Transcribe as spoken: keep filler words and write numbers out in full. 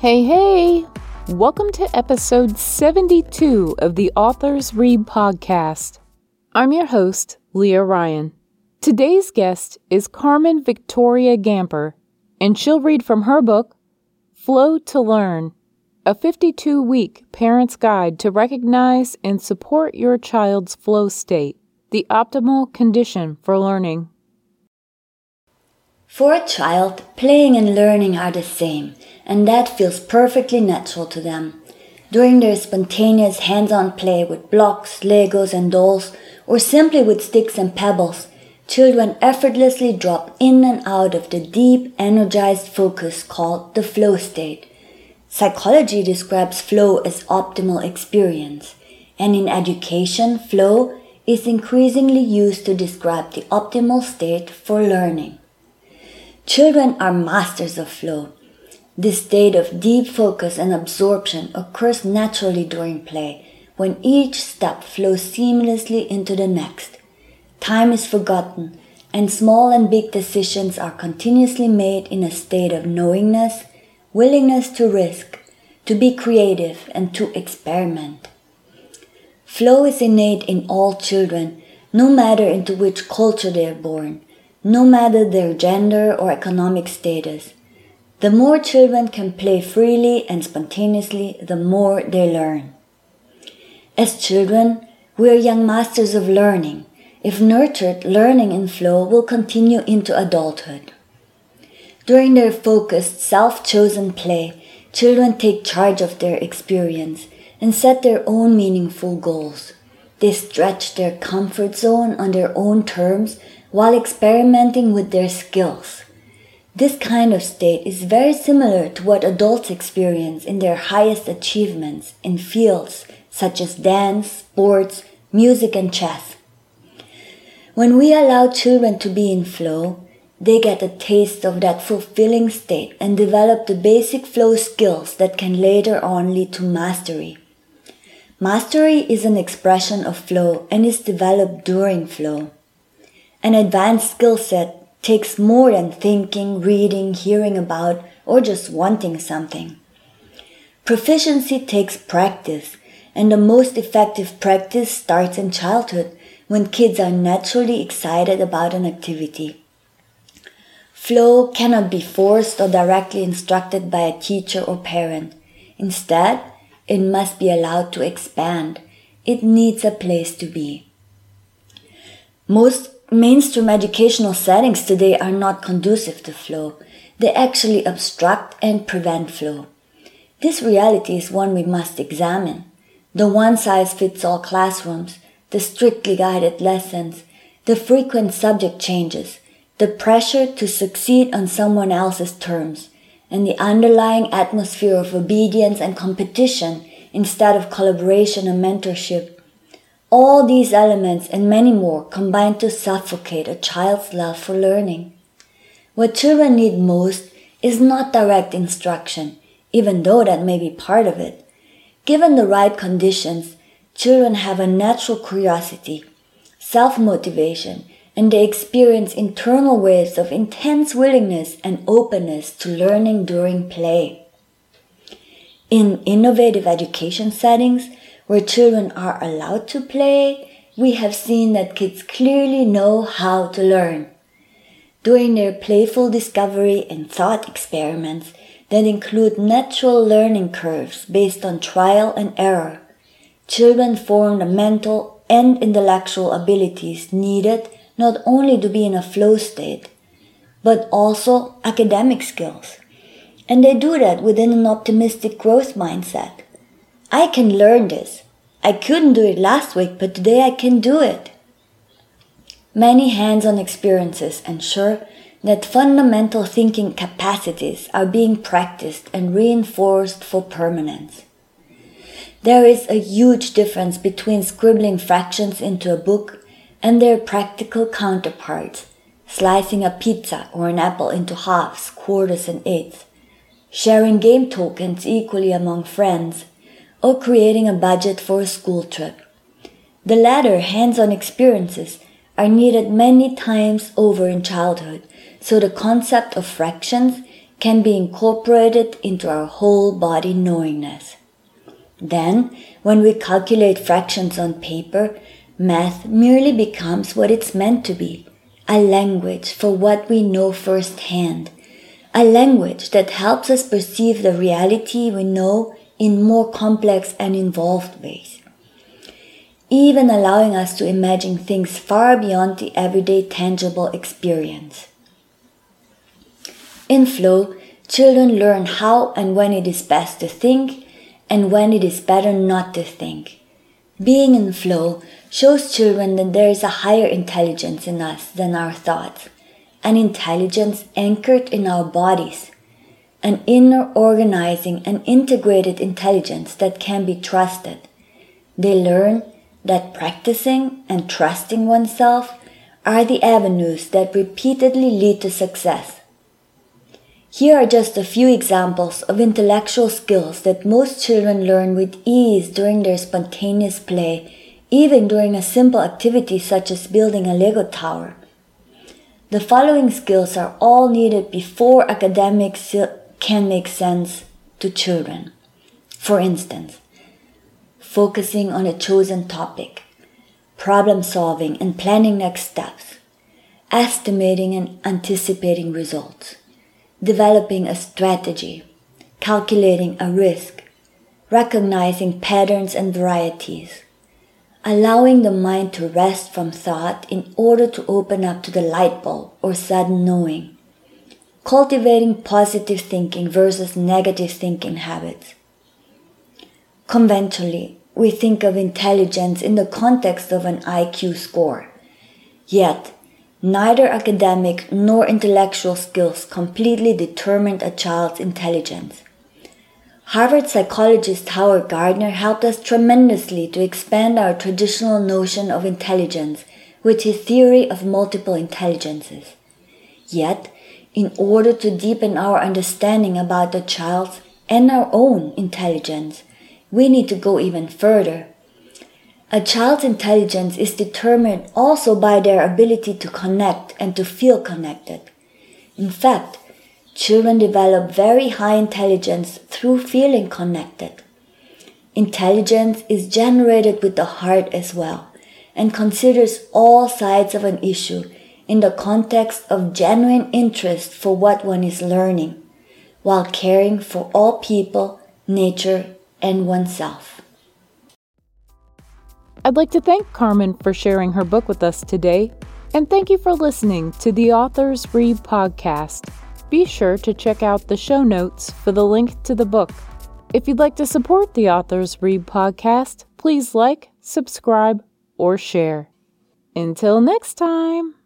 Hey, hey! Welcome to episode seventy-two of the Authors Read podcast. I'm your host, Leah Ryan. Today's guest is Carmen Victoria Gamper, and she'll read from her book, Flow to Learn, a fifty-two-week parent's guide to recognize and support your child's flow state, the optimal condition for learning. For a child, playing and learning are the same, and that feels perfectly natural to them. During their spontaneous hands-on play with blocks, Legos, and dolls, or simply with sticks and pebbles, children effortlessly drop in and out of the deep, energized focus called the flow state. Psychology describes flow as optimal experience, and in education, flow is increasingly used to describe the optimal state for learning. Children are masters of flow. This state of deep focus and absorption occurs naturally during play, when each step flows seamlessly into the next. Time is forgotten, and small and big decisions are continuously made in a state of knowingness, willingness to risk, to be creative, and to experiment. Flow is innate in all children, no matter into which culture they are born, no matter their gender or economic status. The more children can play freely and spontaneously, the more they learn. As children, we are young masters of learning. If nurtured, learning in flow will continue into adulthood. During their focused, self-chosen play, children take charge of their experience and set their own meaningful goals. They stretch their comfort zone on their own terms while experimenting with their skills. This kind of state is very similar to what adults experience in their highest achievements in fields such as dance, sports, music, and chess. When we allow children to be in flow, they get a taste of that fulfilling state and develop the basic flow skills that can later on lead to mastery. Mastery is an expression of flow and is developed during flow. An advanced skill set takes more than thinking, reading, hearing about, or just wanting something. Proficiency takes practice, and the most effective practice starts in childhood when kids are naturally excited about an activity. Flow cannot be forced or directly instructed by a teacher or parent. Instead, it must be allowed to expand. It needs a place to be. Most mainstream educational settings today are not conducive to flow. They actually obstruct and prevent flow. This reality is one we must examine. The one-size-fits-all classrooms, the strictly guided lessons, the frequent subject changes, the pressure to succeed on someone else's terms, and the underlying atmosphere of obedience and competition instead of collaboration and mentorship. All these elements and many more combine to suffocate a child's love for learning. What children need most is not direct instruction, even though that may be part of it. Given the right conditions, children have a natural curiosity, self-motivation, and they experience internal waves of intense willingness and openness to learning during play. In innovative education settings, where children are allowed to play, we have seen that kids clearly know how to learn. During their playful discovery and thought experiments that include natural learning curves based on trial and error, children form the mental and intellectual abilities needed not only to be in a flow state, but also academic skills. And they do that within an optimistic growth mindset. I can learn this. I couldn't do it last week, but today I can do it. Many hands-on experiences ensure that fundamental thinking capacities are being practiced and reinforced for permanence. There is a huge difference between scribbling fractions into a book and their practical counterparts, slicing a pizza or an apple into halves, quarters, and eighths, sharing game tokens equally among friends, or creating a budget for a school trip. The latter hands-on experiences are needed many times over in childhood, so the concept of fractions can be incorporated into our whole body knowingness. Then, when we calculate fractions on paper, math merely becomes what it's meant to be, a language for what we know firsthand, a language that helps us perceive the reality we know in more complex and involved ways, even allowing us to imagine things far beyond the everyday tangible experience. In Flow, children learn how and when it is best to think and when it is better not to think. Being in Flow shows children that there is a higher intelligence in us than our thoughts, an intelligence anchored in our bodies, an inner organizing and integrated intelligence that can be trusted. They learn that practicing and trusting oneself are the avenues that repeatedly lead to success. Here are just a few examples of intellectual skills that most children learn with ease during their spontaneous play, even during a simple activity such as building a Lego tower. The following skills are all needed before academics can make sense to children. For instance, focusing on a chosen topic, problem solving and planning next steps, estimating and anticipating results, developing a strategy, calculating a risk, recognizing patterns and varieties, allowing the mind to rest from thought in order to open up to the light bulb or sudden knowing, cultivating positive thinking versus negative thinking habits. Conventionally, we think of intelligence in the context of an I Q score. Yet, neither academic nor intellectual skills completely determined a child's intelligence. Harvard psychologist Howard Gardner helped us tremendously to expand our traditional notion of intelligence with his theory of multiple intelligences. Yet, in order to deepen our understanding about the child's and our own intelligence, we need to go even further. A child's intelligence is determined also by their ability to connect and to feel connected. In fact, children develop very high intelligence through feeling connected. Intelligence is generated with the heart as well, and considers all sides of an issue in the context of genuine interest for what one is learning, while caring for all people, nature, and oneself. I'd like to thank Carmen for sharing her book with us today, and thank you for listening to the Authors Read podcast. Be sure to check out the show notes for the link to the book. If you'd like to support the Authors Read podcast, please like, subscribe, or share. Until next time!